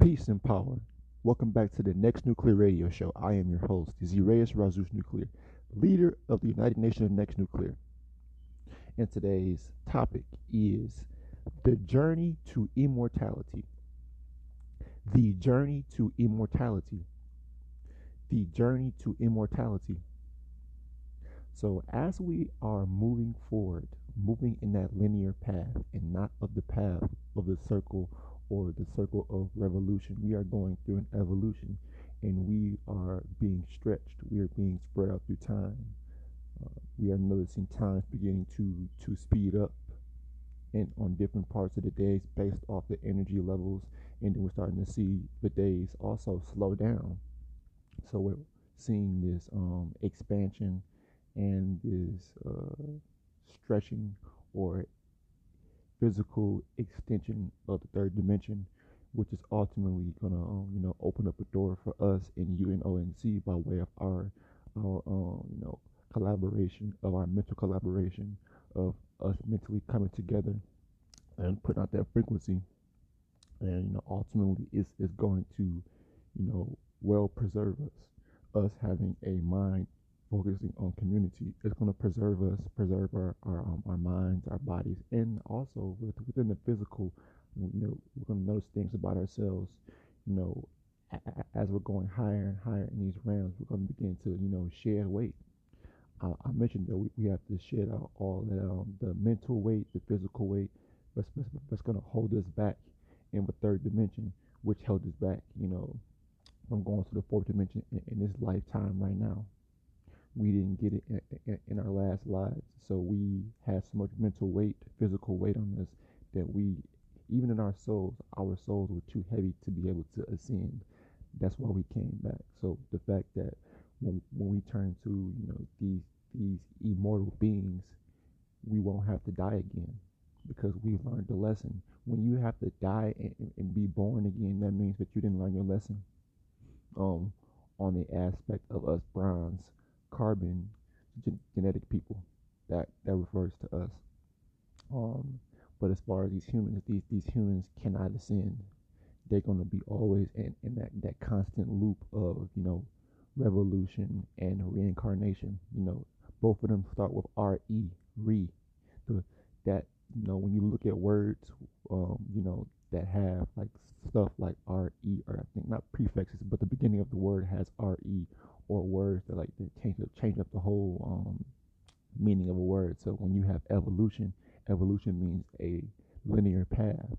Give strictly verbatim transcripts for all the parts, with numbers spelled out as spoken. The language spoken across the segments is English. Peace and power. Welcome back to the Next Nuclear Radio Show. I am your host, Ziraeus Razus Nuclear, leader of the United Nations of Next Nuclear. And today's topic is the journey to immortality. The journey to immortality. The journey to immortality. So as we are moving forward, moving in that linear path and not of the path of the circle or the circle of revolution, we are going through an evolution, and we are being stretched. We are being spread out through time. Uh, we are noticing times beginning to, to speed up and on different parts of the days based off the energy levels, and then we're starting to see the days also slow down. So we're seeing this um, expansion and this uh, stretching or physical extension of the third dimension, which is ultimately going to um, you know, open up a door for us in U N O N C by way of our, our um, you know, collaboration, of our mental collaboration, of us mentally coming together and putting out that frequency. And you know, ultimately it's, it's going to, you know, well preserve us. Us having a mind focusing on community, it's going to preserve us, preserve our our, um, our minds, our bodies, and also with, within the physical, you know, we're going to notice things about ourselves. You know, a as we're going higher and higher in these rounds, we're going to begin to, you know, shed weight. I, I mentioned that we, we have to shed out all that, um, the mental weight, the physical weight, that's, that's going to hold us back in the third dimension, which held us back, you know, from going to the fourth dimension in, in this lifetime right now. We didn't get it in, in, in our last lives, so we had so much mental weight, physical weight on us, that we, even in our souls, our souls were too heavy to be able to ascend. That's why we came back. So the fact that when, when we turn to, you know, these these immortal beings, we won't have to die again, because we've learned the lesson. When you have to die and, and be born again, that means that you didn't learn your lesson. Um, on the aspect of us bronze, carbon, gen genetic people, that that refers to us. Um, but as far as these humans, these these humans cannot ascend. They're going to be always in, in that that constant loop of, you know, revolution and reincarnation. You know, both of them start with R E, re. The, that, you know, when you look at words, um, you know, that have like stuff like R E, or I think not prefixes, but the beginning of the word has R E, or words that like they change up, change up the whole um, meaning of a word. So when you have evolution, evolution means a linear path,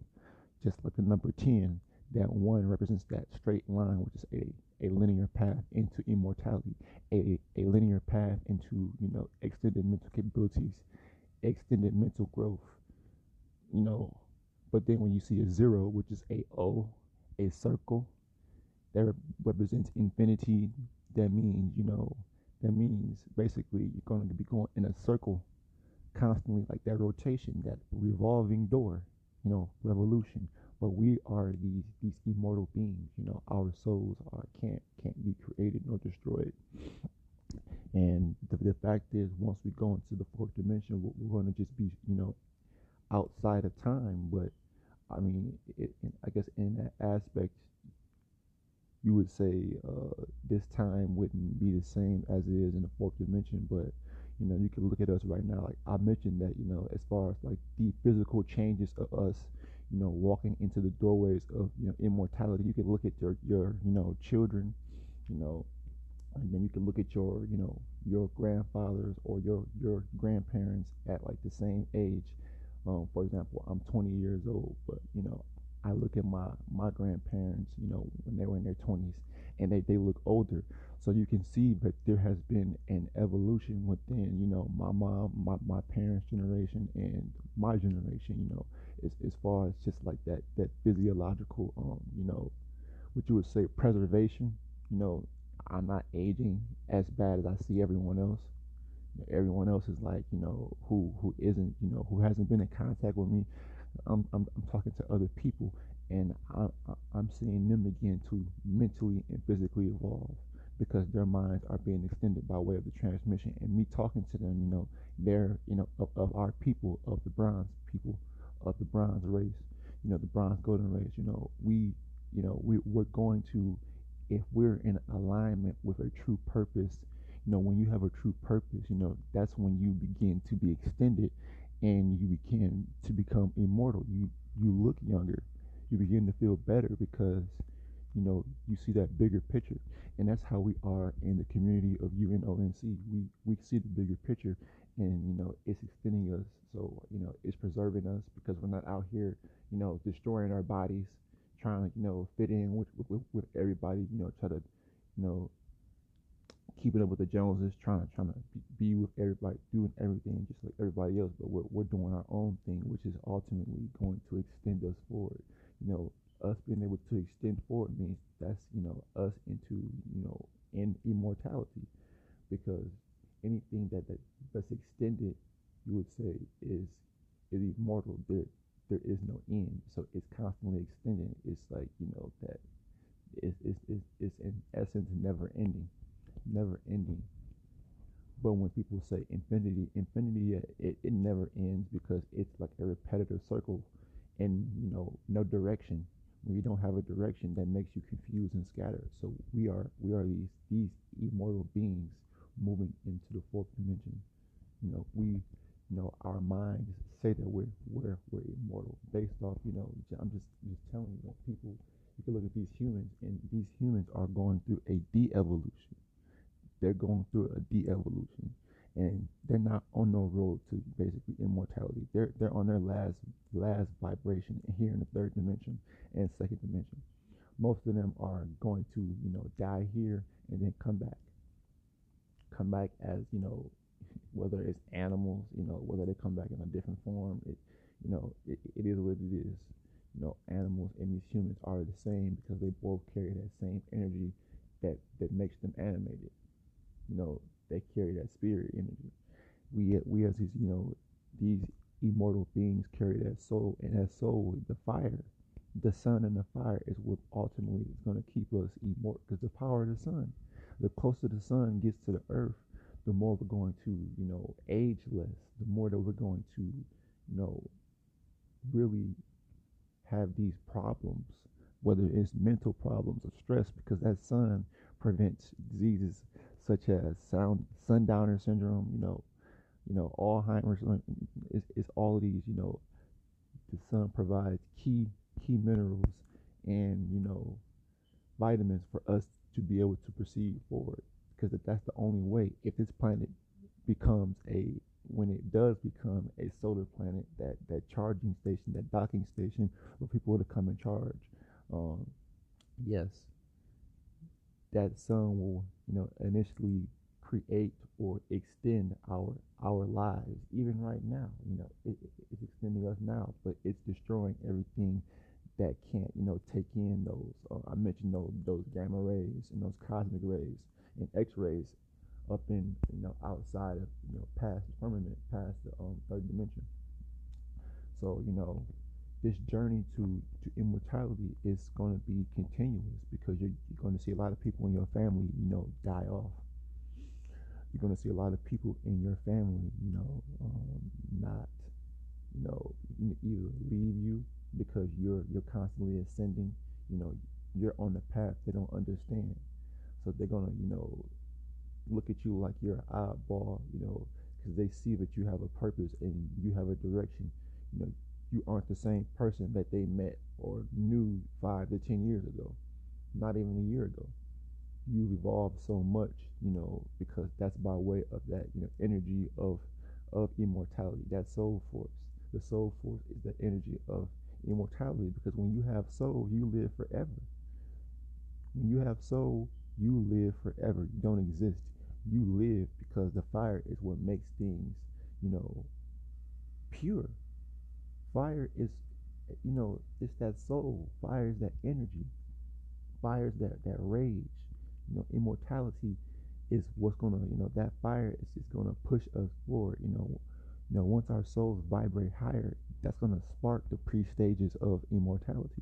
just like the number ten. That one represents that straight line, which is a, a linear path into immortality, a, a linear path into, you know, extended mental capabilities, extended mental growth, you know. But then when you see a zero, which is a O, a circle, that re represents infinity. That means, you know, that means basically you're going to be going in a circle constantly, like that rotation, that revolving door, you know, revolution. But we are these these immortal beings, you know. Our souls are can't can't be created nor destroyed. And the, the fact is, once we go into the fourth dimension, we're, we're going to just be, you know, outside of time. But I mean, it, it, I guess in that aspect, you would say uh, this time wouldn't be the same as it is in the fourth dimension. But you know, you can look at us right now. Like I mentioned that, you know, as far as like the physical changes of us, you know, walking into the doorways of, you know, immortality. You can look at your your you know, children, you know, and then you can look at your, you know, your grandfathers or your your grandparents at like the same age. Um, for example, I'm twenty years old, but you know, I look at my my grandparents, you know, when they were in their twenties, and they they look older. So you can see that there has been an evolution within, you know, my mom, my my parents' generation, and my generation, you know, as as far as just like that that physiological, um, you know, what you would say, preservation. You know, I'm not aging as bad as I see everyone else. Everyone else is like, you know, who who isn't, you know, who hasn't been in contact with me. I'm, I'm, I'm talking to other people, and I, I, I'm seeing them begin to mentally and physically evolve, because their minds are being extended by way of the transmission. And me talking to them, you know, they're, you know, of, of our people, of the bronze people, of the bronze race, you know, the bronze golden race. You know, we, you know, we, we're going to, if we're in alignment with a true purpose, you know, when you have a true purpose, you know, that's when you begin to be extended. and you begin to become immortal. You you look younger. You begin to feel better because, you know, you see that bigger picture. And that's how we are in the community of UNONC. We we see the bigger picture, and, you know, it's extending us. So, you know, it's preserving us because we're not out here, you know, destroying our bodies, trying to, you know, fit in with, with, with everybody, you know, try to, you know, keeping up with the Joneses, trying to trying to be with everybody, doing everything just like everybody else, but we're we're doing our own thing, which is ultimately going to extend us forward. You know, us being able to extend forward means that's, you know, us into, you know, in immortality, because anything that, that that's extended, you would say, is is immortal. There there is no end, so it's constantly extending. It's like, you know, that it's it's it's, it's in essence never ending. never ending. But when people say infinity, infinity, it, it never ends, because it's like a repetitive circle and, you know, no direction. When you don't have a direction, that makes you confused and scattered. So we are we are these these immortal beings moving into the fourth dimension. You know, we, you know, our minds say that we're we're we're immortal based off, you know, I'm just just telling you, you know, people, you can look at these humans, and these humans are going through a de-evolution. They're going through a de-evolution, and they're not on no road to basically immortality. They're they're on their last last vibration here in the third dimension and second dimension. Most of them are going to, you know, die here and then come back. Come back as, you know, whether it's animals, you know, whether they come back in a different form, it, you know, it, it is what it is. You know, animals and these humans are the same because they both carry that same energy that that makes them animated. You know, they carry that spirit energy. We, we as these, you know, these immortal beings carry that soul, and that soul, the fire, the sun and the fire is what ultimately is going to keep us immortal, because the power of the sun, the closer the sun gets to the earth, the more we're going to, you know, age less, the more that we're going to, you know, really have these problems, whether it's mental problems or stress, because that sun prevents diseases such as sound, sundowner syndrome, you know, you know, Alzheimer's. It's, it's all of these, you know, the sun provides key, key minerals and, you know, vitamins for us to be able to proceed forward, because that's the only way. If this planet becomes a, when it does become a solar planet, that, that charging station, that docking station where people are to come and charge, um, yes, that sun will, you know, initially create or extend our our lives. Even right now, you know, it, it, it's extending us now, but it's destroying everything that can't, you know, take in those. Uh, I mentioned those those gamma rays and those cosmic rays and X-rays up in, you know, outside of, you know, past the firmament, past the um, third dimension. So, you know, this journey to, to immortality is going to be continuous, because you're, you're going to see a lot of people in your family, you know, die off. You're going to see a lot of people in your family, you know, um, not, you know, either leave you because you're you're constantly ascending. You know, you're on the path they don't understand, so they're gonna, you know, look at you like you're an oddball, you know, because they see that you have a purpose and you have a direction. You know, you aren't the same person that they met or knew five to ten years ago, not even a year ago. You've evolved so much, you know, because that's by way of that, you know, energy of of immortality, that soul force. The soul force is the energy of immortality, because when you have soul, you live forever. When you have soul, you live forever. You don't exist. You live, because the fire is what makes things, you know, pure. Fire is, you know, it's that soul. Fire is that energy. Fire is that, that rage. You know, immortality is what's gonna, you know, that fire is just gonna push us forward. You know, you know, once our souls vibrate higher, that's gonna spark the pre-stages of immortality.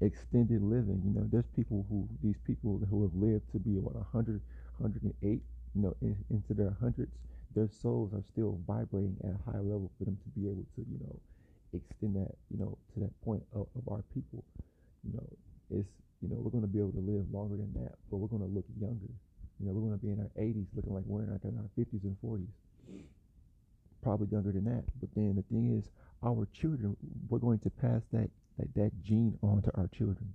Extended living. You know, there's people who, these people who have lived to be what, a hundred, a hundred and eight, you know, in, into their hundreds. Their souls are still vibrating at a high level for them to be able to, you know, extend that, you know, to that point of, of our people. You know, it's, you know, we're going to be able to live longer than that, but we're going to look younger. You know, we're going to be in our eighties looking like we're in, like in our fifties and forties. probably younger than that. But then the thing is, our children, we're going to pass that that, that gene on to our children,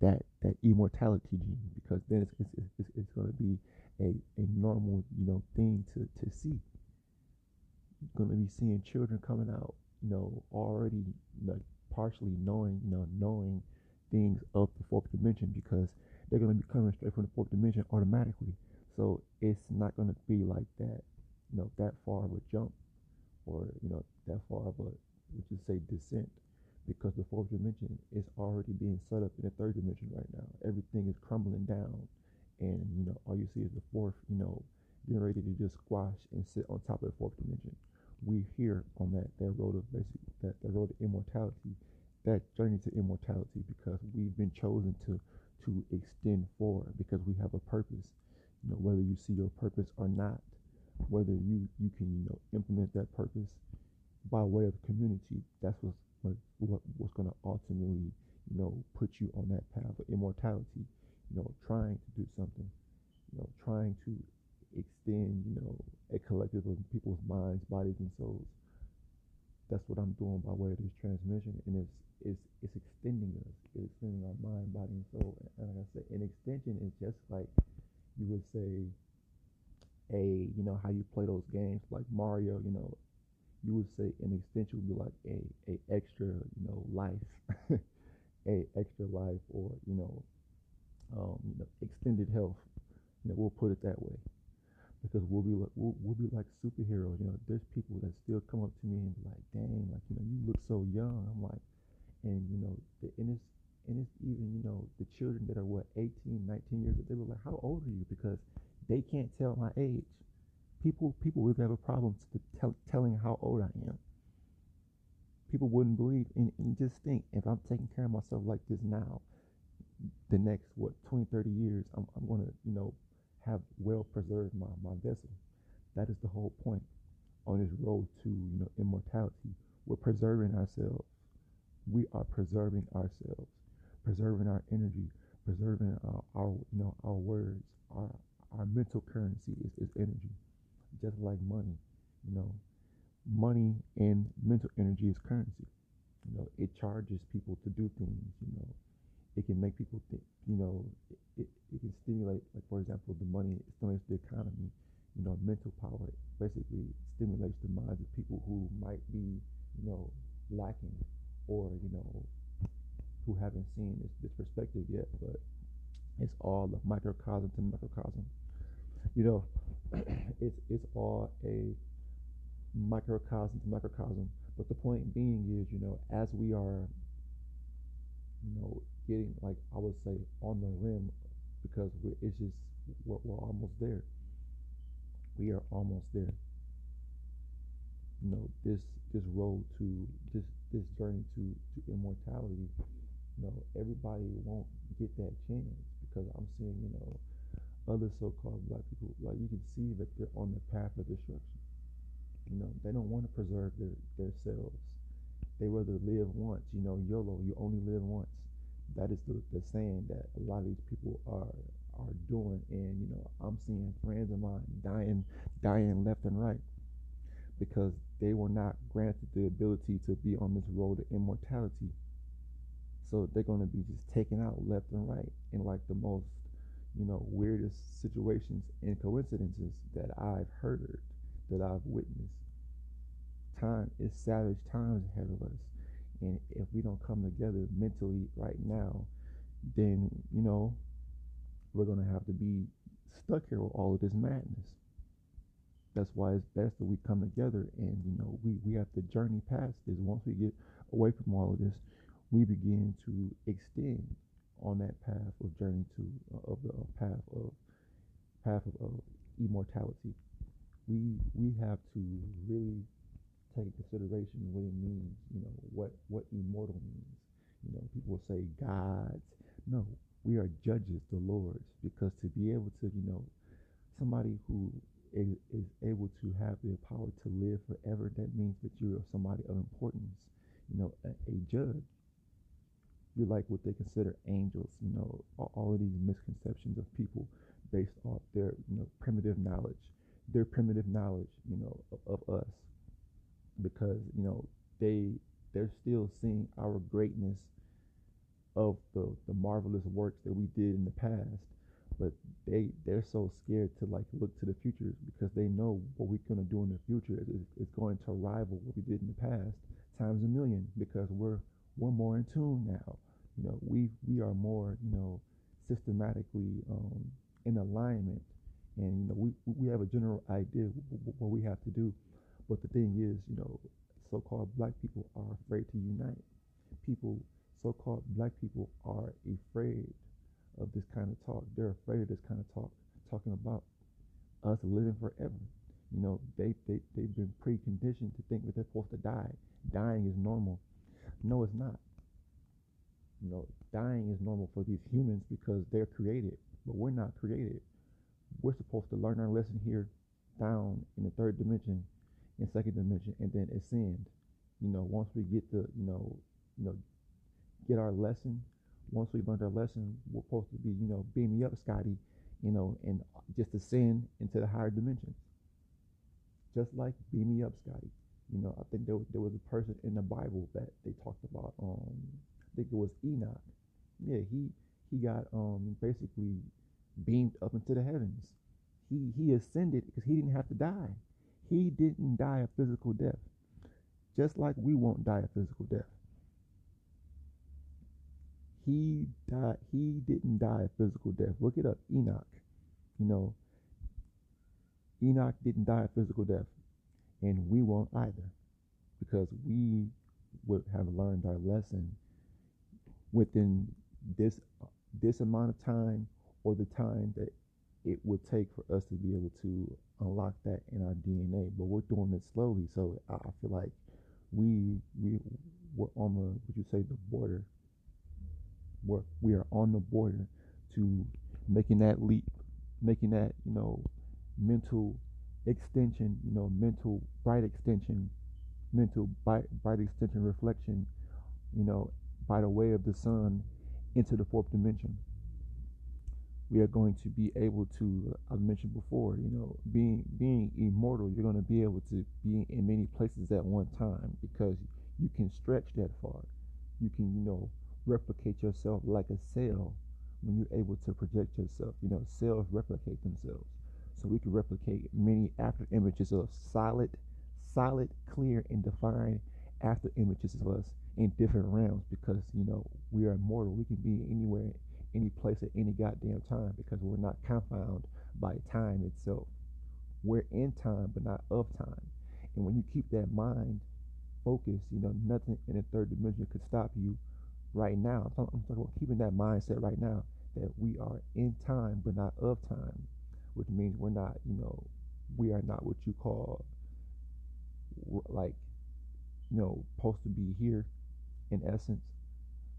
that that immortality gene, because then it's it's, it's, it's going to be a, a normal, you know, thing to, to see. You're going to be seeing children coming out, you know, already, you know, partially knowing, you know, knowing things of the fourth dimension, because they're going to be coming straight from the fourth dimension automatically. So it's not going to be like that, you know, that far of a jump, or, you know, that far of a, which is say, descent, because the fourth dimension is already being set up in the third dimension right now. Everything is crumbling down, and, you know, all you see is the fourth, you know, getting ready to just squash and sit on top of the fourth dimension. We're here on that, that road of basic, that, that road to immortality, that journey to immortality, because we've been chosen to, to extend forward, because we have a purpose. You know, whether you see your purpose or not, whether you, you can, you know, implement that purpose by way of community, that's what's, what, what, what's going to ultimately, you know, put you on that path of immortality. You know, trying to do something, you know, trying to extend, you know, a collective of people's minds, bodies, and souls. That's what I'm doing by way of this transmission, and it's, it's, it's extending us, it's extending our mind, body, and soul. And like I said, an extension is just like, you would say, a, you know, how you play those games like Mario, you know, you would say an extension would be like a, a extra, you know, life, a extra life, or, you know, um, you know, extended health, you know, we'll put it that way, because we'll be like, we'll, we'll be like superheroes, you know. There's people that still come up to me and be like, dang, like, you know, you look so young. I'm like, and, you know, the, and it's, and it's even, you know, the children that are, what, eighteen, nineteen years old, they were like, how old are you? Because they can't tell my age. People people would have a problem to tell, telling how old I am. People wouldn't believe, and, and just think, if I'm taking care of myself like this now, the next, what, twenty, thirty years, I'm, I'm going to, you know, have well preserved my, my vessel. That is the whole point on this road to, you know, immortality. We're preserving ourselves. We are preserving ourselves. Preserving our energy, preserving our, our, you know, our words, our our mental currency is, is energy, just like money. You know, money and mental energy is currency. You know, it charges people to do things. You know, it can make people think. You know, it, it, it can stimulate, like, for example, the money stimulates the economy. You know, mental power basically stimulates the minds of people who might be, you know, lacking, or, you know, who haven't seen this, this perspective yet. But it's all the microcosm to microcosm, you know. it's it's all a microcosm to microcosm. But the point being is, you know, as we are, you know, getting, like I would say, on the rim, because we're, it's just we're, we're almost there. We are almost there. You know, this this road to this this journey to to immortality. You know, everybody won't get that chance, because I'm seeing, you know, other so-called black people, like, you can see that they're on the path of destruction. You know, they don't want to preserve their their selves. They rather live once. You know, YOLO, you only live once. That is the, the saying that a lot of these people are are doing. And, you know, I'm seeing friends of mine dying dying left and right, because they were not granted the ability to be on this road to immortality. So they're going to be just taken out left and right in, like, the most, you know, weirdest situations and coincidences that I've heard, that I've witnessed. Time is savage. Time's ahead of us. And if we don't come together mentally right now, then, you know, we're going to have to be stuck here with all of this madness. That's why it's best that we come together, and, you know, we, we have to journey past this. Once we get away from all of this, we begin to extend on that path of journey to uh, of the uh, path of path of, of immortality. We we have to really take consideration what it means. You know, what what immortal means. You know, people say gods. No, we are judges, the lords, because to be able to, you know, somebody who is, is able to have the power to live forever, that means that you are somebody of importance. You know, a, a judge. You're like what they consider angels, you know, all of these misconceptions of people based off their, you know, primitive knowledge, their primitive knowledge, you know, of, of us. because, you know, they they're still seeing our greatness of the, the marvelous works that we did in the past, but they they're so scared to like look to the future, because they know what we're going to do in the future is, is going to rival what we did in the past times a million, because we're we're more in tune now. You know, we we are more, you know, systematically um, in alignment, and you know, we we have a general idea what we have to do. But the thing is, you know, so-called black people are afraid to unite. People, so-called black people are afraid of this kind of talk. They're afraid of this kind of talk, talking about us living forever. You know, they, they, they've been preconditioned to think that they're supposed to die. Dying is normal. No, it's not. You know, dying is normal for these humans because they're created, but we're not created. We're supposed to learn our lesson here down in the third dimension and second dimension, and then ascend. You know, once we get the, you know, you know, get our lesson, once we've learned our lesson, we're supposed to be, you know, beam me up, Scotty, you know, and just ascend into the higher dimensions. Just like beam me up, Scotty. You know, I think there was, there was a person in the Bible that they talked about. Um, I think it was Enoch. Yeah, he he got um basically beamed up into the heavens. He he ascended because he didn't have to die. He didn't die a physical death, just like we won't die a physical death. He died. He didn't die a physical death. Look it up, Enoch. You know, Enoch didn't die a physical death, and we won't either, because we would have learned our lesson within this this amount of time, or the time that it would take for us to be able to unlock that in our D N A. But we're doing it slowly, so I feel like we we we're on the would you say the border. We're we are on the border to making that leap, making that, you know, mental extension, you know, mental bright extension, mental bright bright extension reflection, you know, by the way of the sun into the fourth dimension. We are going to be able to, I mentioned before, you know, being being immortal, you're going to be able to be in many places at one time, because you can stretch that far. You can, you know, replicate yourself like a cell when you're able to project yourself. You know, cells replicate themselves. So we can replicate many after images of solid, solid, clear, and defined after images of us in different realms, because, you know, we are immortal. We can be anywhere, any place at any goddamn time, because we're not confined by time itself. We're in time, but not of time. And when you keep that mind focused, you know, nothing in the third dimension could stop you right now. I'm talking about keeping that mindset right now, that we are in time, but not of time, which means we're not, you know, we are not what you call, like, you know, supposed to be here in essence.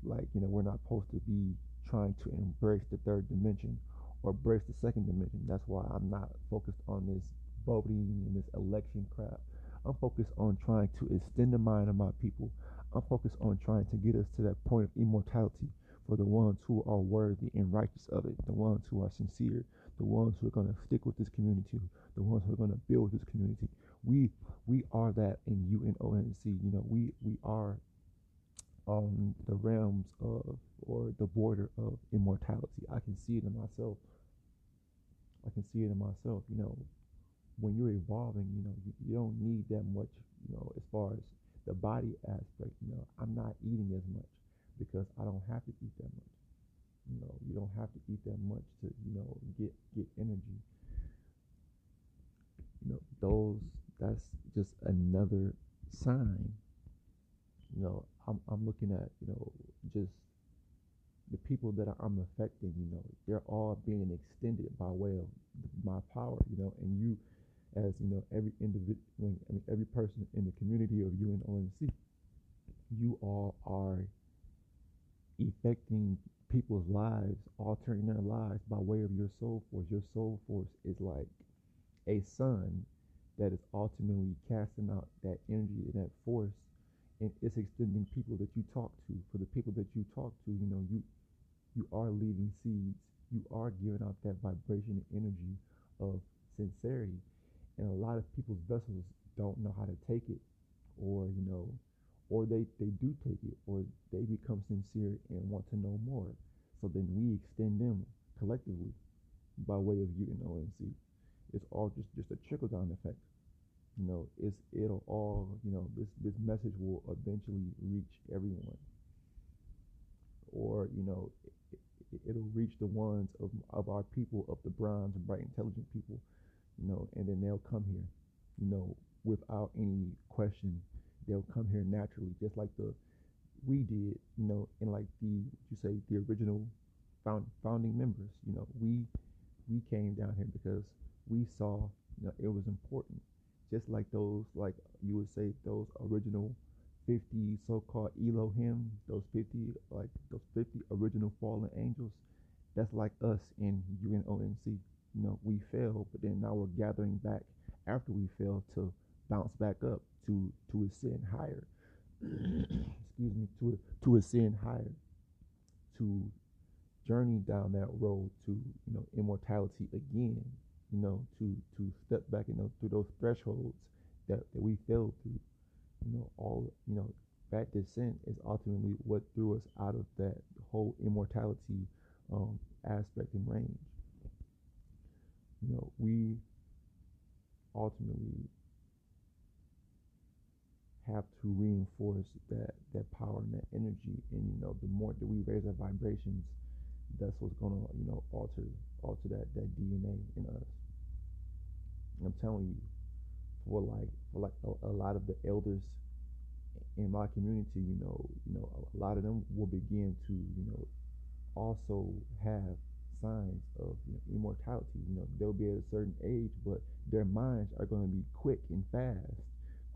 Like, you know, we're not supposed to be trying to embrace the third dimension or embrace the second dimension. That's why I'm not focused on this voting and this election crap. I'm focused on trying to extend the mind of my people. I'm focused on trying to get us to that point of immortality for the ones who are worthy and righteous of it, the ones who are sincere, the ones who are going to stick with this community, the ones who are going to build this community. We we are that in U N O N C. You know, we, we are on the realms of, or the border of immortality. I can see it in myself. I can see it in myself. You know, when you're evolving, you know, you, you don't need that much, you know, as far as the body aspect. You know, I'm not eating as much because I don't have to eat that much. You know, you don't have to eat that much to, you know, get, get energy. You know, those, that's just another sign. You know, I'm, I'm looking at, you know, just the people that I'm affecting. You know, they're all being extended by way of my power. You know, and you, as you know, every individual, I mean, every person in the community of U N O N C, you all are affecting people's lives, altering their lives by way of your soul force. Your soul force is like a sun that is ultimately casting out that energy and that force, and it's extending people that you talk to. For the people that you talk to, you know, you you are leaving seeds. You are giving out that vibration and energy of sincerity. And a lot of people's vessels don't know how to take it, or, you know, or they, they do take it, or they become sincere and want to know more. So then we extend them collectively by way of you and O N C. It's all just, just a trickle-down effect. You know, it's, it'll all, you know, this, this message will eventually reach everyone. Or, you know, it, it, it'll reach the ones of, of our people, of the bronze and bright intelligent people, you know, and then they'll come here, you know, without any question. They'll come here naturally, just like the, we did, you know, and like the, you say, the original found, founding members, you know, we, we came down here because we saw, you know, it was important. Just like those, like you would say, those original fifty so-called Elohim, those fifty, like those fifty original fallen angels, that's like us in U N O N C. You know, we fell, but then now we're gathering back after we fell to bounce back up to to ascend higher. Excuse me, to to ascend higher, to journey down that road to, you know, immortality again. You know, to to step back, you know, through those thresholds that, that we fell through. You know, all, you know, that descent is ultimately what threw us out of that whole immortality um, aspect and range. You know, we ultimately have to reinforce that that power and that energy, and, you know, the more that we raise our vibrations, that's what's gonna, you know, alter alter that that D N A in us. I'm telling you, for like for like a, a lot of the elders in my community, you know, you know, a, a lot of them will begin to, you know, also have signs of, you know, immortality. You know, they'll be at a certain age, but their minds are going to be quick and fast.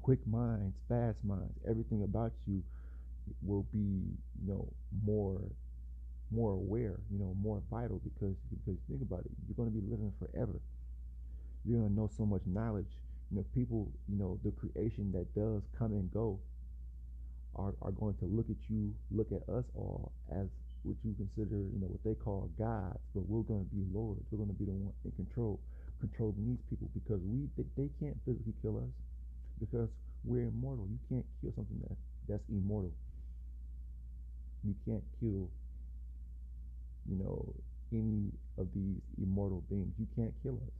Quick minds, fast minds. Everything about you will be, you know, more more aware, you know, more vital, because because think about it, you're going to be living forever. You're going to know so much knowledge. You know, people, you know, the creation that does come and go are, are going to look at you, look at us all as what you consider, you know, what they call gods, but we're going to be lords. We're going to be the one in control, controlling these people, because we they, they can't physically kill us, because we're immortal. You can't kill something that, that's immortal. You can't kill, you know, any of these immortal beings. You can't kill us,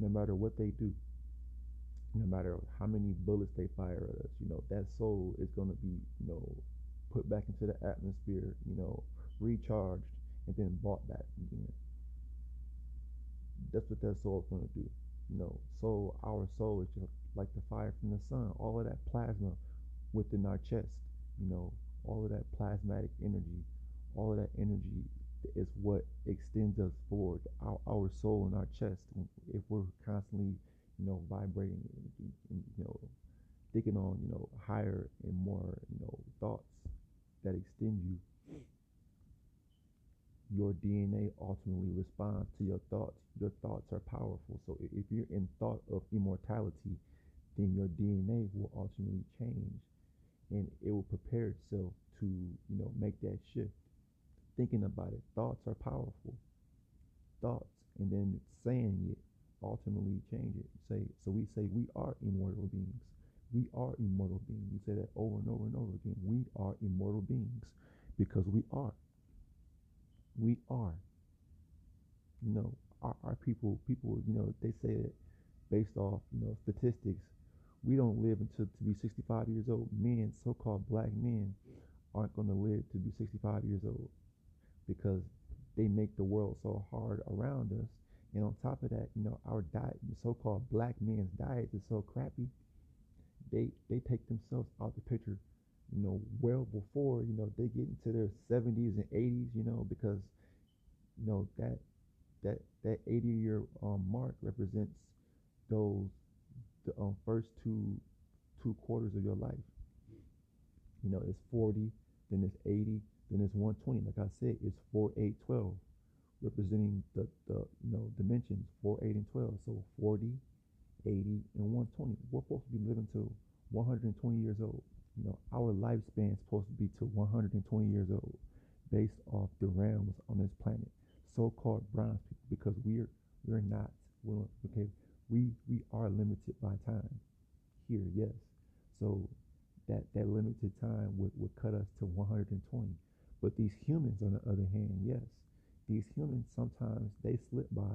no matter what they do, no matter how many bullets they fire at us. You know, that soul is going to be, you know, put back into the atmosphere, you know, recharged, and then brought back again. That's what that soul is going to do. You know, so our soul is just like the fire from the sun, all of that plasma within our chest, you know, all of that plasmatic energy, all of that energy is what extends us forward, our, our soul in our chest. If we're constantly, you know, vibrating and, and, you know, thinking on, you know, higher and more, you know, thoughts that extend you, your D N A ultimately responds to your thoughts. Your thoughts are powerful. So if you're in thought of immortality, then your D N A will ultimately change, and it will prepare itself to, you know, make that shift. Thinking about it, thoughts are powerful. Thoughts, and then saying it, ultimately change it. Say, so we say we are immortal beings. We are immortal beings. We say that over and over and over again. We are immortal beings, because we are. We are. You know, our, our people, people, you know, they say that based off, you know, statistics, we don't live until to be sixty-five years old. Men, so-called black men, aren't going to live to be sixty-five years old, because they make the world so hard around us. And on top of that, you know, our diet, the so-called black men's diet, is so crappy. They they take themselves out the picture, you know, well before, you know, they get into their seventies and eighties, you know, because, you know, that that that eighty-year um, mark represents those the um, first two two quarters of your life. You know, it's forty, then it's eighty. Then it's one twenty. Like I said, it's four, eight, twelve, representing the, the, you know, dimensions, four, eight, and twelve. So forty, eighty, and one twenty. We're supposed to be living to one hundred twenty years old. You know, our lifespan is supposed to be to one hundred twenty years old, based off the realms on this planet, so-called bronze people, because we're we're not, we're, okay, we we are limited by time here, yes. So that, that limited time would, would cut us to one hundred twenty. But these humans, on the other hand, yes, these humans sometimes they slip by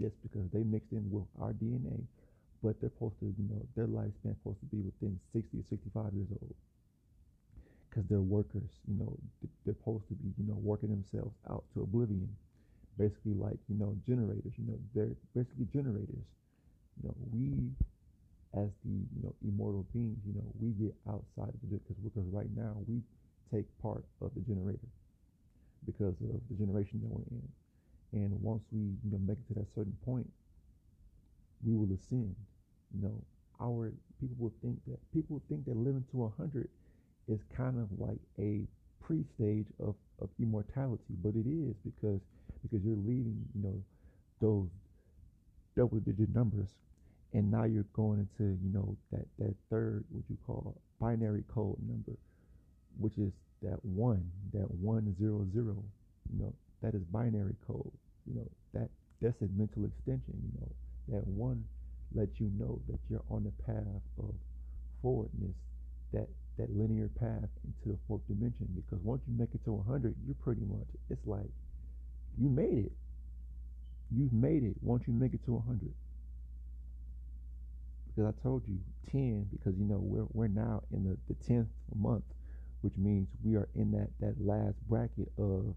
just because they mixed in with our D N A, but they're supposed to, you know, their lifespan supposed to be within sixty to sixty-five years old. Because they're workers, you know, they're supposed to be, you know, working themselves out to oblivion. Basically like, you know, generators, you know, they're basically generators. You know, we as the, you know, immortal beings, you know, we get outside of the, because because right now we take part of the generator because of the generation that we're in. And once we, you know, make it to that certain point, we will ascend. You know, our people will think that people think that living to one hundred is kind of like a pre-stage of, of immortality, but it is because because you're leaving, you know, those double-digit numbers, and now you're going into, you know, that that third, what you call binary code number, which is that one, that one zero zero. You know, that is binary code. You know, that that's a mental extension. You know, that one lets you know that you're on the path of forwardness, that that linear path into the fourth dimension. Because once you make it to one hundred, you're pretty much, it's like you made it. You've made it once you make it to one hundred. Because I told you ten, because you know we're we're now in the, the tenth month, which means we are in that that last bracket of,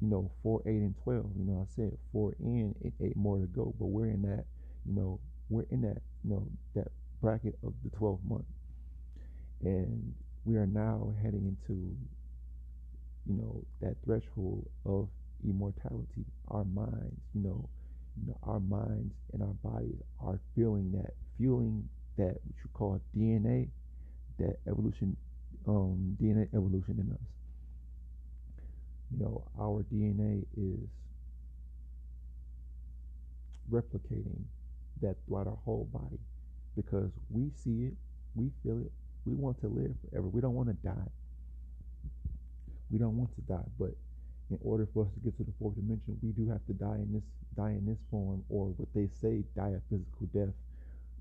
you know, four, eight, and twelve. You know, I said four in, eight, eight more to go, but we're in that, you know, we're in that, you know, that bracket of the twelfth month. And we are now heading into, you know, that threshold of immortality. Our minds, you know, you know, our minds and our bodies are feeling that, fueling that what you call D N A, that evolution, um, D N A evolution in us. You know, our D N A is replicating that throughout our whole body because we see it, we feel it, we want to live forever. We don't want to die. We don't want to die, but in order for us to get to the fourth dimension, we do have to die in this die in this form, or what they say, die a physical death.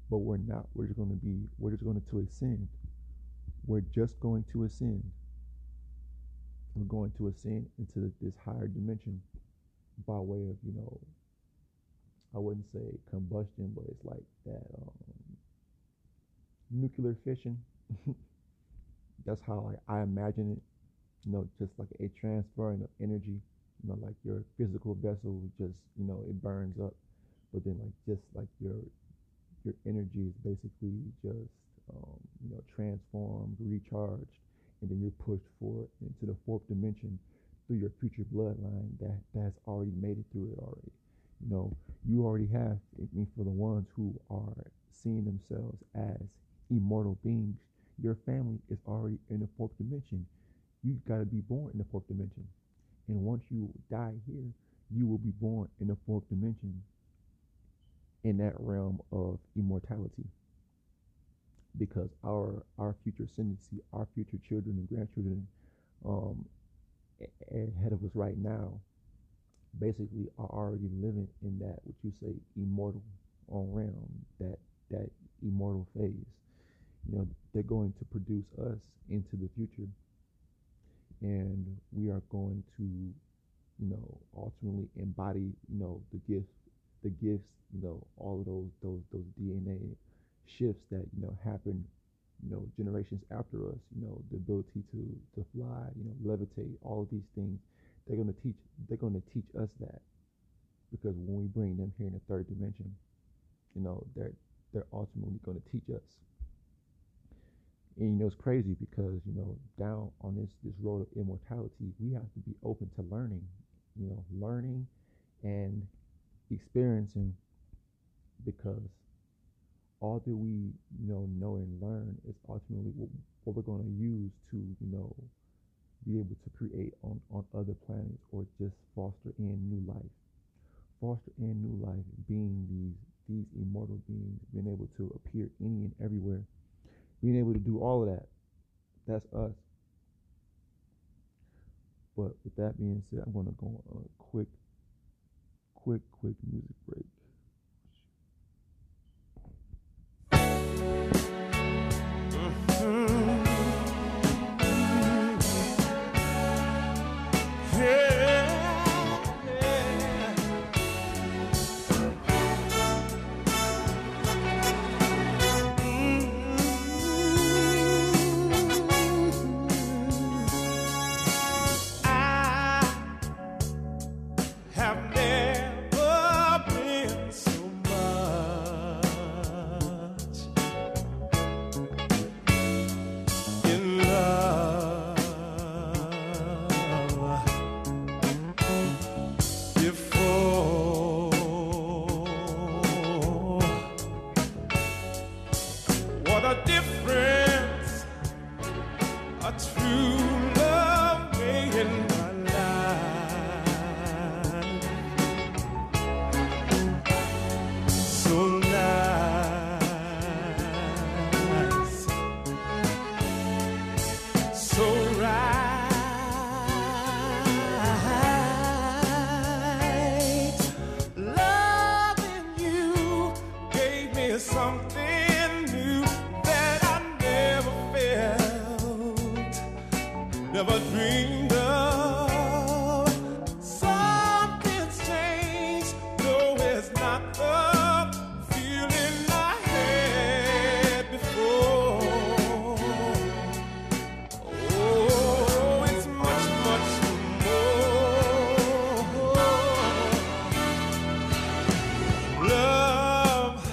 But we're not. We're just going to be. We're just going to ascend. We're just going to ascend. We're going to ascend into this higher dimension by way of, you know, I wouldn't say combustion, but it's like that um, nuclear fission. That's how, like, I imagine it. You know, just like a transferring of energy. You know, like your physical vessel just, you know, it burns up, but then like just like your your energy is basically just um, you know, transformed, recharged, and then you're pushed forward into the fourth dimension through your future bloodline that that's already made it through it already. You know, you already have. I mean, for the ones who are seeing themselves as immortal beings, your family is already in the fourth dimension. You gotta be born in the fourth dimension. And once you die here, you will be born in the fourth dimension, in that realm of immortality. Because our our future ascendancy, our future children and grandchildren um, ahead of us right now, basically are already living in that, what you say, immortal realm, that, that immortal phase. You know, they're going to produce us into the future. And we are going to, you know, ultimately embody, you know, the gifts, the gifts, you know, all of those, those, those D N A shifts that, you know, happen, you know, generations after us, you know, the ability to, to fly, you know, levitate, all of these things. They're going to teach, they're going to teach us that, because when we bring them here in the third dimension, you know, they're, they're ultimately going to teach us. And, you know, it's crazy because, you know, down on this, this road of immortality, we have to be open to learning, you know, learning and experiencing, because all that we, you know, know and learn is ultimately what, what we're going to use to, you know, be able to create on, on other planets, or just foster in new life. Foster in new life, being these, these immortal beings, being able to appear any and everywhere. Being able to do all of that, that's us. But with that being said, I'm going to go on a quick, quick, quick music break. is something new that I never felt, never dreamed of. Something's changed, though it's not the feeling I had before. Oh, it's much, much more. Love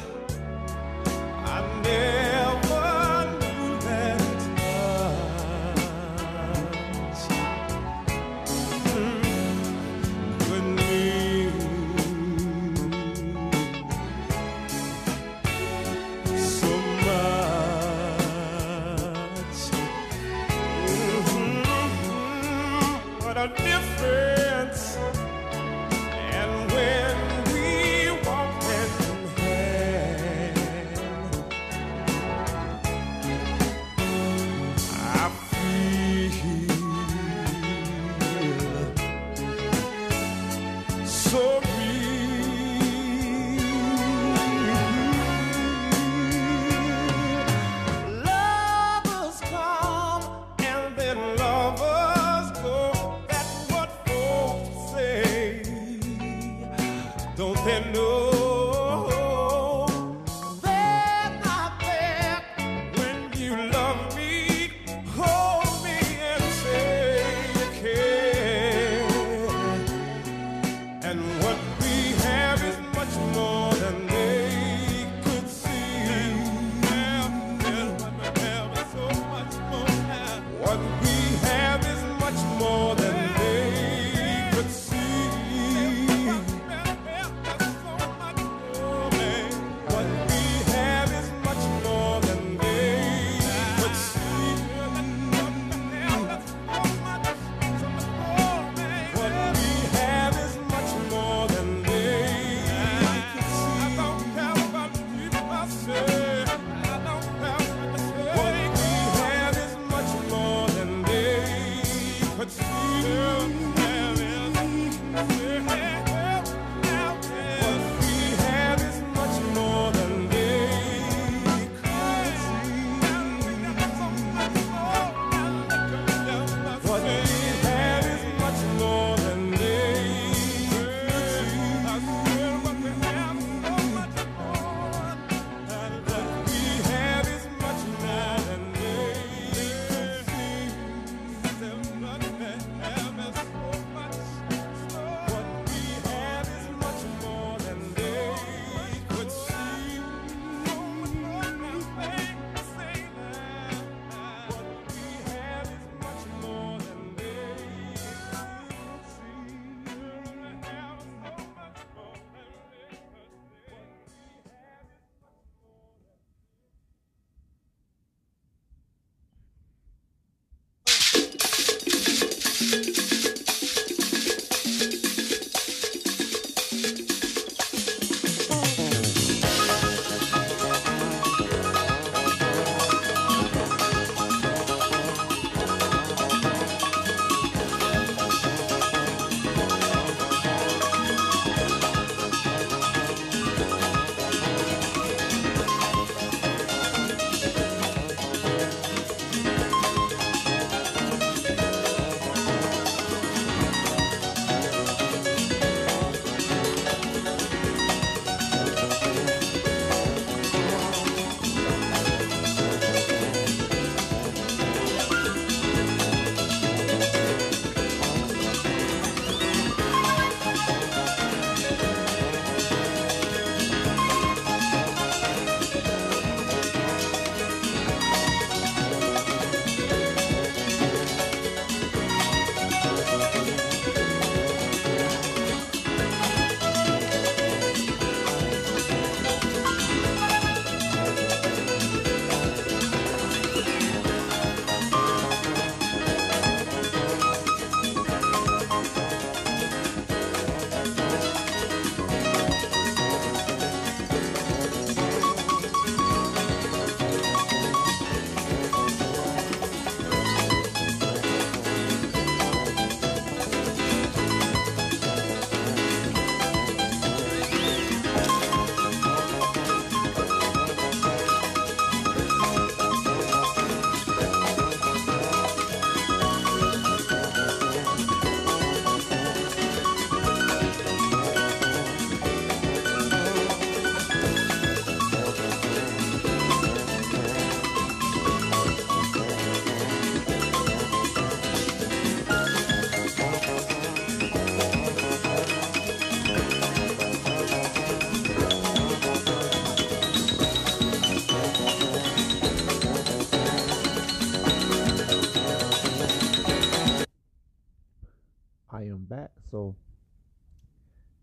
So,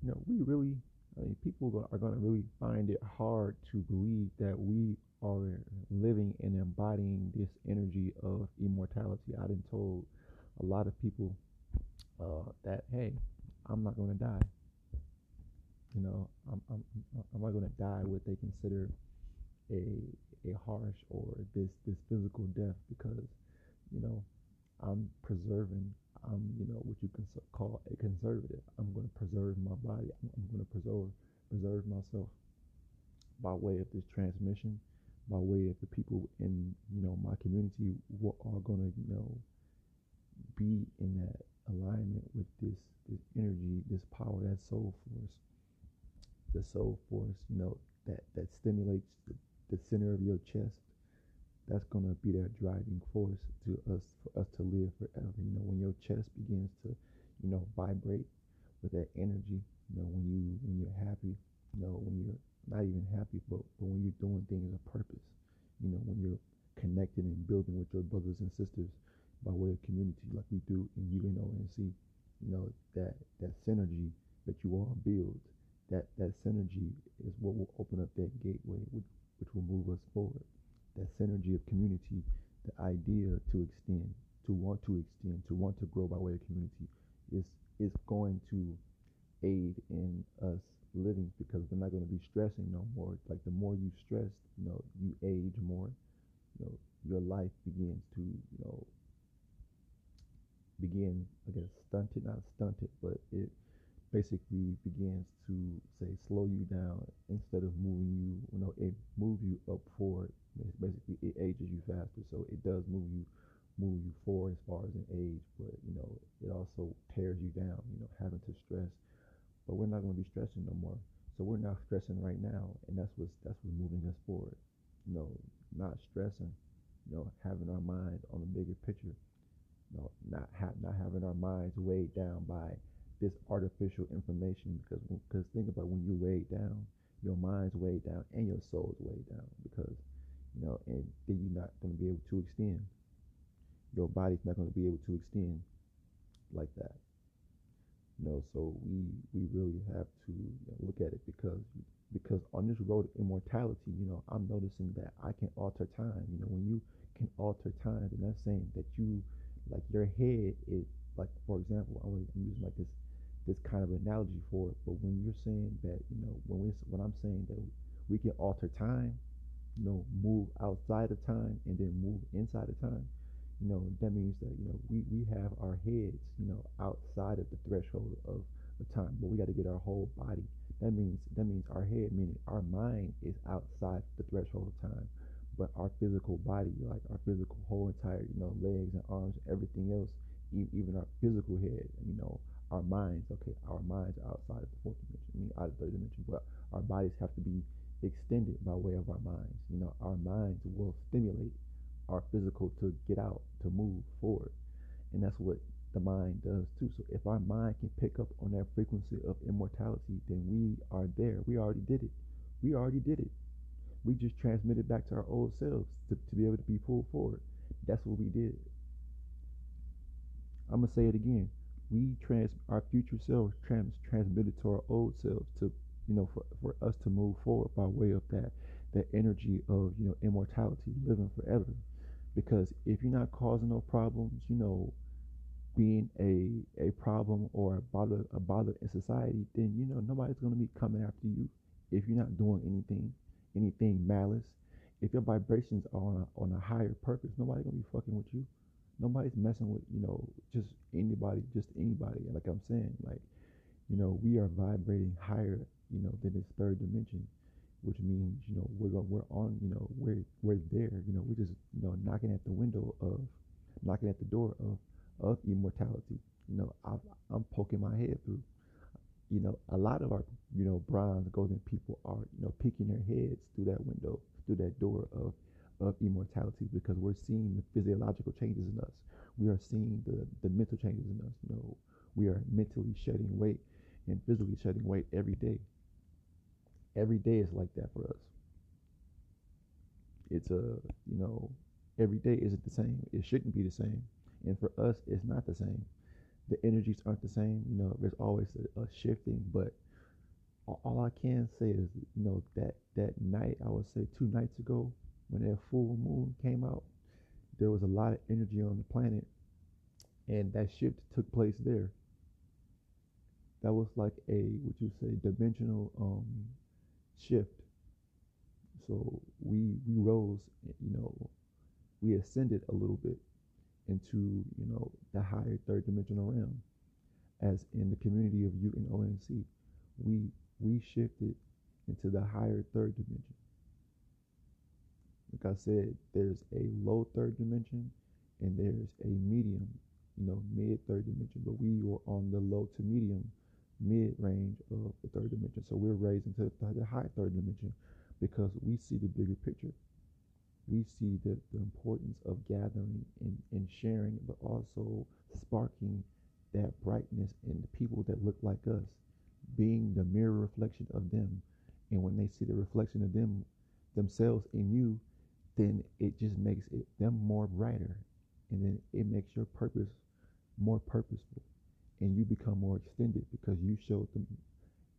you know, we really, I mean, people are going to really find it hard to believe that we are living and embodying this energy of immortality. I done told a lot of people uh, that, hey, I'm not going to die. You know, I'm, I'm, I'm not going to die what they consider a, a harsh or this, this physical death, because, you know, I'm preserving, I'm, you know, what you can call a conservative. I'm going to preserve my body. I'm, I'm going to preserve, preserve myself by way of this transmission, by way of the people in, you know, my community who are going to, you know, be in that alignment with this, this energy, this power, that soul force, the soul force, you know, that, that stimulates the, the center of your chest. That's going to be that driving force to us, for us to live forever. You know, when your chest begins to, you know, vibrate with that energy, you know, when you, when you're happy, you know, when you're not even happy, but, but when you're doing things on purpose, you know, when you're connecting and building with your brothers and sisters by way of community, like we do in U N O N C, you know, that, that synergy that you all build, that, that synergy is what will open up that gateway, which, which will move us forward. That synergy of community, the idea to extend, to want to extend, to want to grow by way of community, is is going to aid in us living, because we're not going to be stressing no more. Like, the more you stress, you know, you age more. You know, your life begins to, you know, begin, I guess, stunted, not stunted, but it basically begins to, say, slow you down instead of moving you, you know, it moves you up forward. It's basically, it ages you faster, so it does move you move you forward as far as an age, but, you know, it also tears you down, you know, having to stress. But we're not going to be stressing no more, so we're not stressing right now, and that's what's, that's what's moving us forward, you know, not stressing, you know, having our minds on the bigger picture, you know, not, ha not having our minds weighed down by this artificial information, because because think about when you're weighed down, your mind's weighed down and your soul's weighed down, because, you know, and then you're not going to be able to extend. Your body's not going to be able to extend like that. You know, so we we really have to, you know, look at it, because because on this road of immortality, you know, I'm noticing that I can alter time. You know, when you can alter time, and that's saying that you, like, your head is, like, for example, I'm using like this this kind of analogy for it, but when you're saying that, you know, when we when I'm saying that we can alter time, you know, move outside of time and then move inside of time, you know, that means that, you know, we, we have our heads, you know, outside of the threshold of, of time, but we got to get our whole body. That means, that means our head, meaning our mind, is outside the threshold of time, but our physical body, like our physical whole entire, you know, legs and arms, everything else, e even our physical head, you know, our minds, okay, our minds are outside of the fourth dimension, I mean, out of the third dimension, but our bodies have to be extended by way of our minds. You know, our minds will stimulate our physical to get out, to move forward, and that's what the mind does too. So if our mind can pick up on that frequency of immortality, then we are there. We already did it. We already did it. We just transmitted back to our old selves to, to be able to be pulled forward. That's what we did. I'm gonna say it again. We trans our future selves trans transmitted to our old selves to, you know, for, for us to move forward by way of that, that energy of, you know, immortality, living forever. Because if you're not causing no problems, you know, being a, a problem or a bother, a bother in society, then, you know, nobody's going to be coming after you. If you're not doing anything, anything malice, if your vibrations are on a, on a higher purpose, nobody's going to be fucking with you. Nobody's messing with, you know, just anybody, just anybody. And like I'm saying, like, you know, we are vibrating higher, you know, then it's third dimension, which means, you know, we're going, we're on, you know, we're, we're there, you know, we're just, you know, knocking at the window of, knocking at the door of, of immortality. You know, I, I'm poking my head through, you know, a lot of our, you know, bronze, golden people are, you know, peeking their heads through that window, through that door of, of immortality, because we're seeing the physiological changes in us. We are seeing the, the mental changes in us. You know, we are mentally shedding weight and physically shedding weight every day. Every day is like that for us. It's a, you know, every day isn't the same. It shouldn't be the same. And for us, it's not the same. the energies aren't the same. You know, there's always a, a shifting, but all I can say is, you know, that that night, I would say two nights ago, when that full moon came out, there was a lot of energy on the planet, and that shift took place there. That was like a, would you say, dimensional um, shift. So we we rose, you know, we ascended a little bit into, you know, the higher third dimensional realm, as in the community of U N O N C. We we shifted into the higher third dimension. Like I said, there's a low third dimension and there's a medium, you know, mid third dimension. But we were on the low to medium, mid range of the third dimension. So we're raised into the high third dimension because we see the bigger picture. We see the, the importance of gathering and, and sharing, but also sparking that brightness in the people that look like us, being the mirror reflection of them. And when they see the reflection of them themselves in you, then it just makes it them more brighter, and then it makes your purpose more purposeful, and you become more extended because you showed them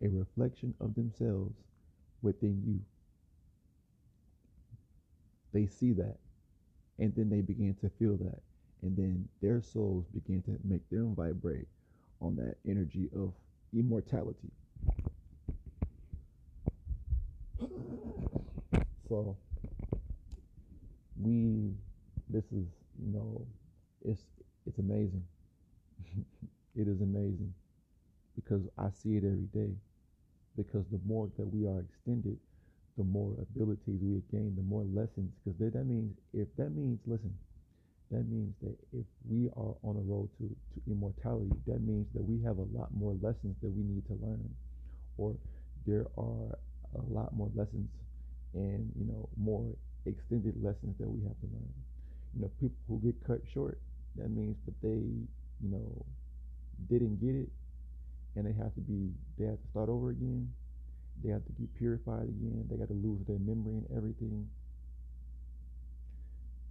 a reflection of themselves within you. They see that, and then they begin to feel that, and then their souls begin to make them vibrate on that energy of immortality. So we, this is, you know, it's it's amazing. It is amazing because I see it every day. Because the more that we are extended, the more abilities we gain, the more lessons. Because that means, if that means, listen, that means that if we are on a road to, to immortality, that means that we have a lot more lessons that we need to learn, or there are a lot more lessons and, you know, more extended lessons that we have to learn. You know, people who get cut short, that means that they, you know, didn't get it, and they have to be, they have to start over again. They have to get purified again. They got to lose their memory and everything,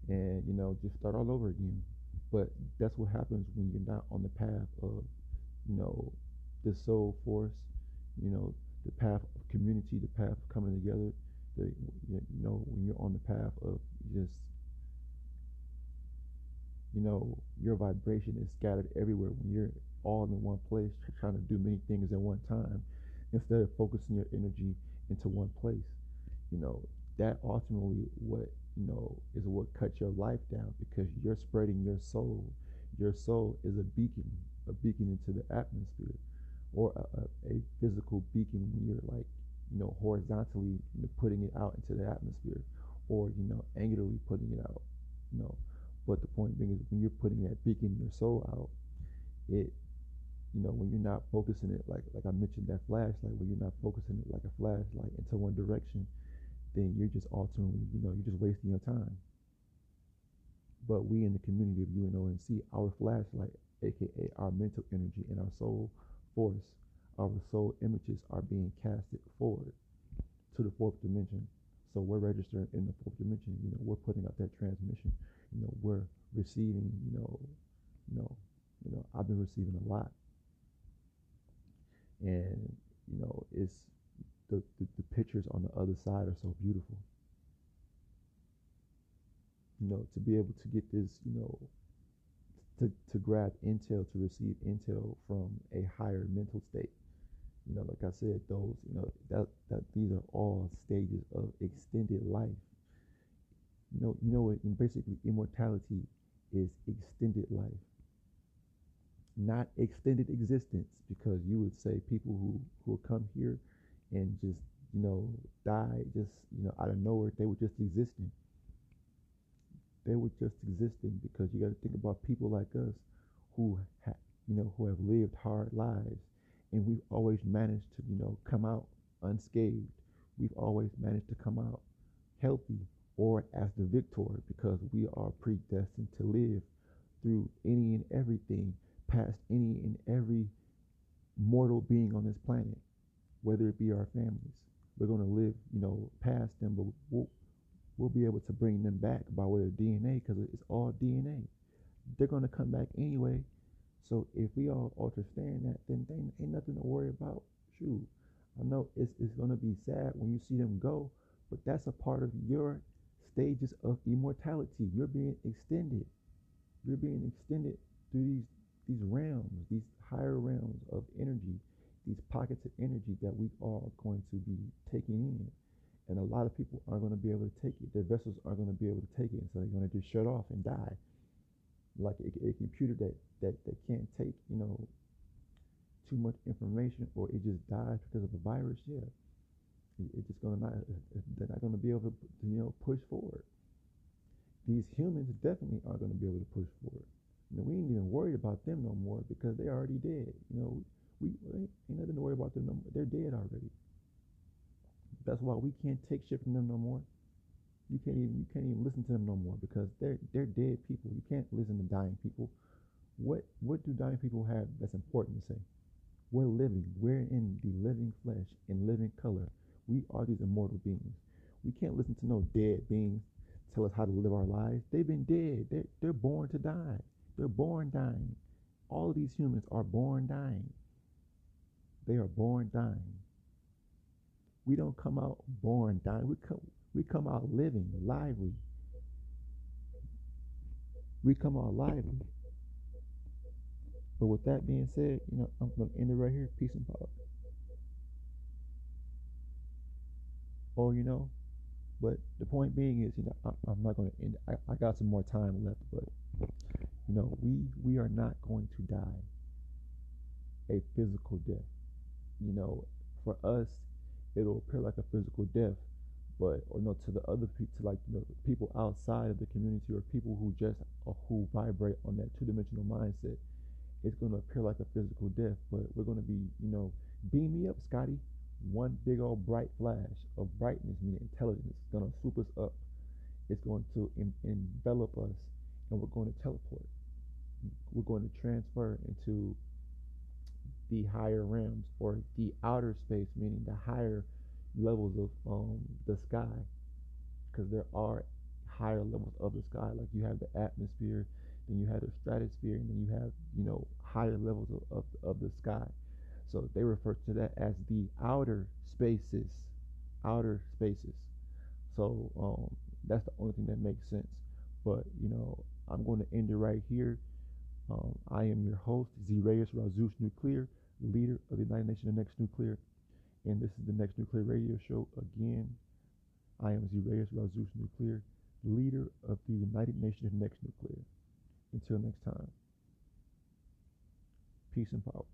and, you know, just start all over again. But that's what happens when you're not on the path of, you know, the soul force, you know, the path of community, the path of coming together, the, you know, when you're on the path of just, you know, your vibration is scattered everywhere. When you're all in one place, trying to do many things at one time, instead of focusing your energy into one place, you know, that ultimately what, you know, is what cuts your life down, because you're spreading your soul. Your soul is a beacon, a beacon into the atmosphere, or a, a, a physical beacon when you're, like, you know, horizontally, you know, putting it out into the atmosphere, or, you know, angularly putting it out, you know. But the point being is, when you're putting that beacon, your soul out, it, you know, when you're not focusing it, like like I mentioned, that flashlight, when you're not focusing it like a flashlight into one direction, then you're just ultimately, you know, you're just wasting your time. But we in the community of U N O N C, our flashlight, aka our mental energy and our soul force, our soul images are being casted forward to the fourth dimension. So we're registering in the fourth dimension. You know, we're putting out that transmission. You know, we're receiving. You know, you know, you know. I've been receiving a lot, and, you know, it's the, the the pictures on the other side are so beautiful. You know, to be able to get this, you know, to to grab intel, to receive intel from a higher mental state. You know, like I said, those, you know, that, that these are all stages of extended life. You know, you know what, and basically immortality is extended life, not extended existence, because you would say people who, who come here and just, you know, die just, you know, out of nowhere, they were just existing. They were just existing, because you got to think about people like us who, ha you know, who have lived hard lives. And we've always managed to, you know, come out unscathed. We've always managed to come out healthy, or as the victor, because we are predestined to live through any and everything, past any and every mortal being on this planet, whether it be our families. We're going to live, you know, past them, but we'll, we'll be able to bring them back by way of D N A, because it's all D N A. They're going to come back anyway. So if we all understand that, then they ain't nothing to worry about. Shoot, I know it's, it's going to be sad when you see them go, but that's a part of your stages of immortality. You're being extended. You're being extended through these these realms, these higher realms of energy, these pockets of energy that we are going to be taking in. And a lot of people aren't going to be able to take it. Their vessels aren't going to be able to take it. And so they're going to just shut off and die. Like a, a computer that, that, that can't take, you know, too much information, or it just dies because of a virus. Yeah. It, it's just going to not, they're not going to be able to, you know, push forward. These humans definitely aren't going to be able to push forward. You know, we ain't even worried about them no more because they already dead. You know, we, we ain't nothing to worry about them no more. They're dead already. That's why we can't take shit from them no more. You can't even you can't even listen to them no more because they're they're dead people. You can't listen to dying people. What what do dying people have that's important to say? We're living. We're in the living flesh, in living color. We are these immortal beings. We can't listen to no dead beings tell us how to live our lives. They've been dead. They're, they're born to die. They're born dying. All of these humans are born dying. They are born dying. We don't come out born dying. We come we come out living, lively. We come out lively. But with that being said, you know, I'm gonna end it right here. Peace and power. Or you know, but the point being is, you know, I, I'm not gonna end. I, I got some more time left, but you know, we we are not going to die a physical death. You know, for us, it'll appear like a physical death, but or no, to the other people, to like you know, people outside of the community or people who just or who vibrate on that two-dimensional mindset, it's going to appear like a physical death. But we're going to be, you know, beam me up, Scotty. One big old bright flash of brightness, meaning intelligence, is going to swoop us up. It's going to en envelop us, and we're going to teleport. We're going to transfer into the higher realms, or the outer space, meaning the higher levels of um the sky, because there are higher levels of the sky. Like you have the atmosphere, then you have the stratosphere, and then you have, you know, higher levels of, of, of the sky. So they refer to that as the outer spaces, outer spaces. So um that's the only thing that makes sense. But you know, I'm going to end it right here. Um, I am your host, Ziraeus Razus Nuclear, leader of the United Nations of Next Nuclear, and this is the Next Nuclear Radio Show. Again, I am Ziraeus Razus Nuclear, leader of the United Nations of Next Nuclear. Until next time, peace and power.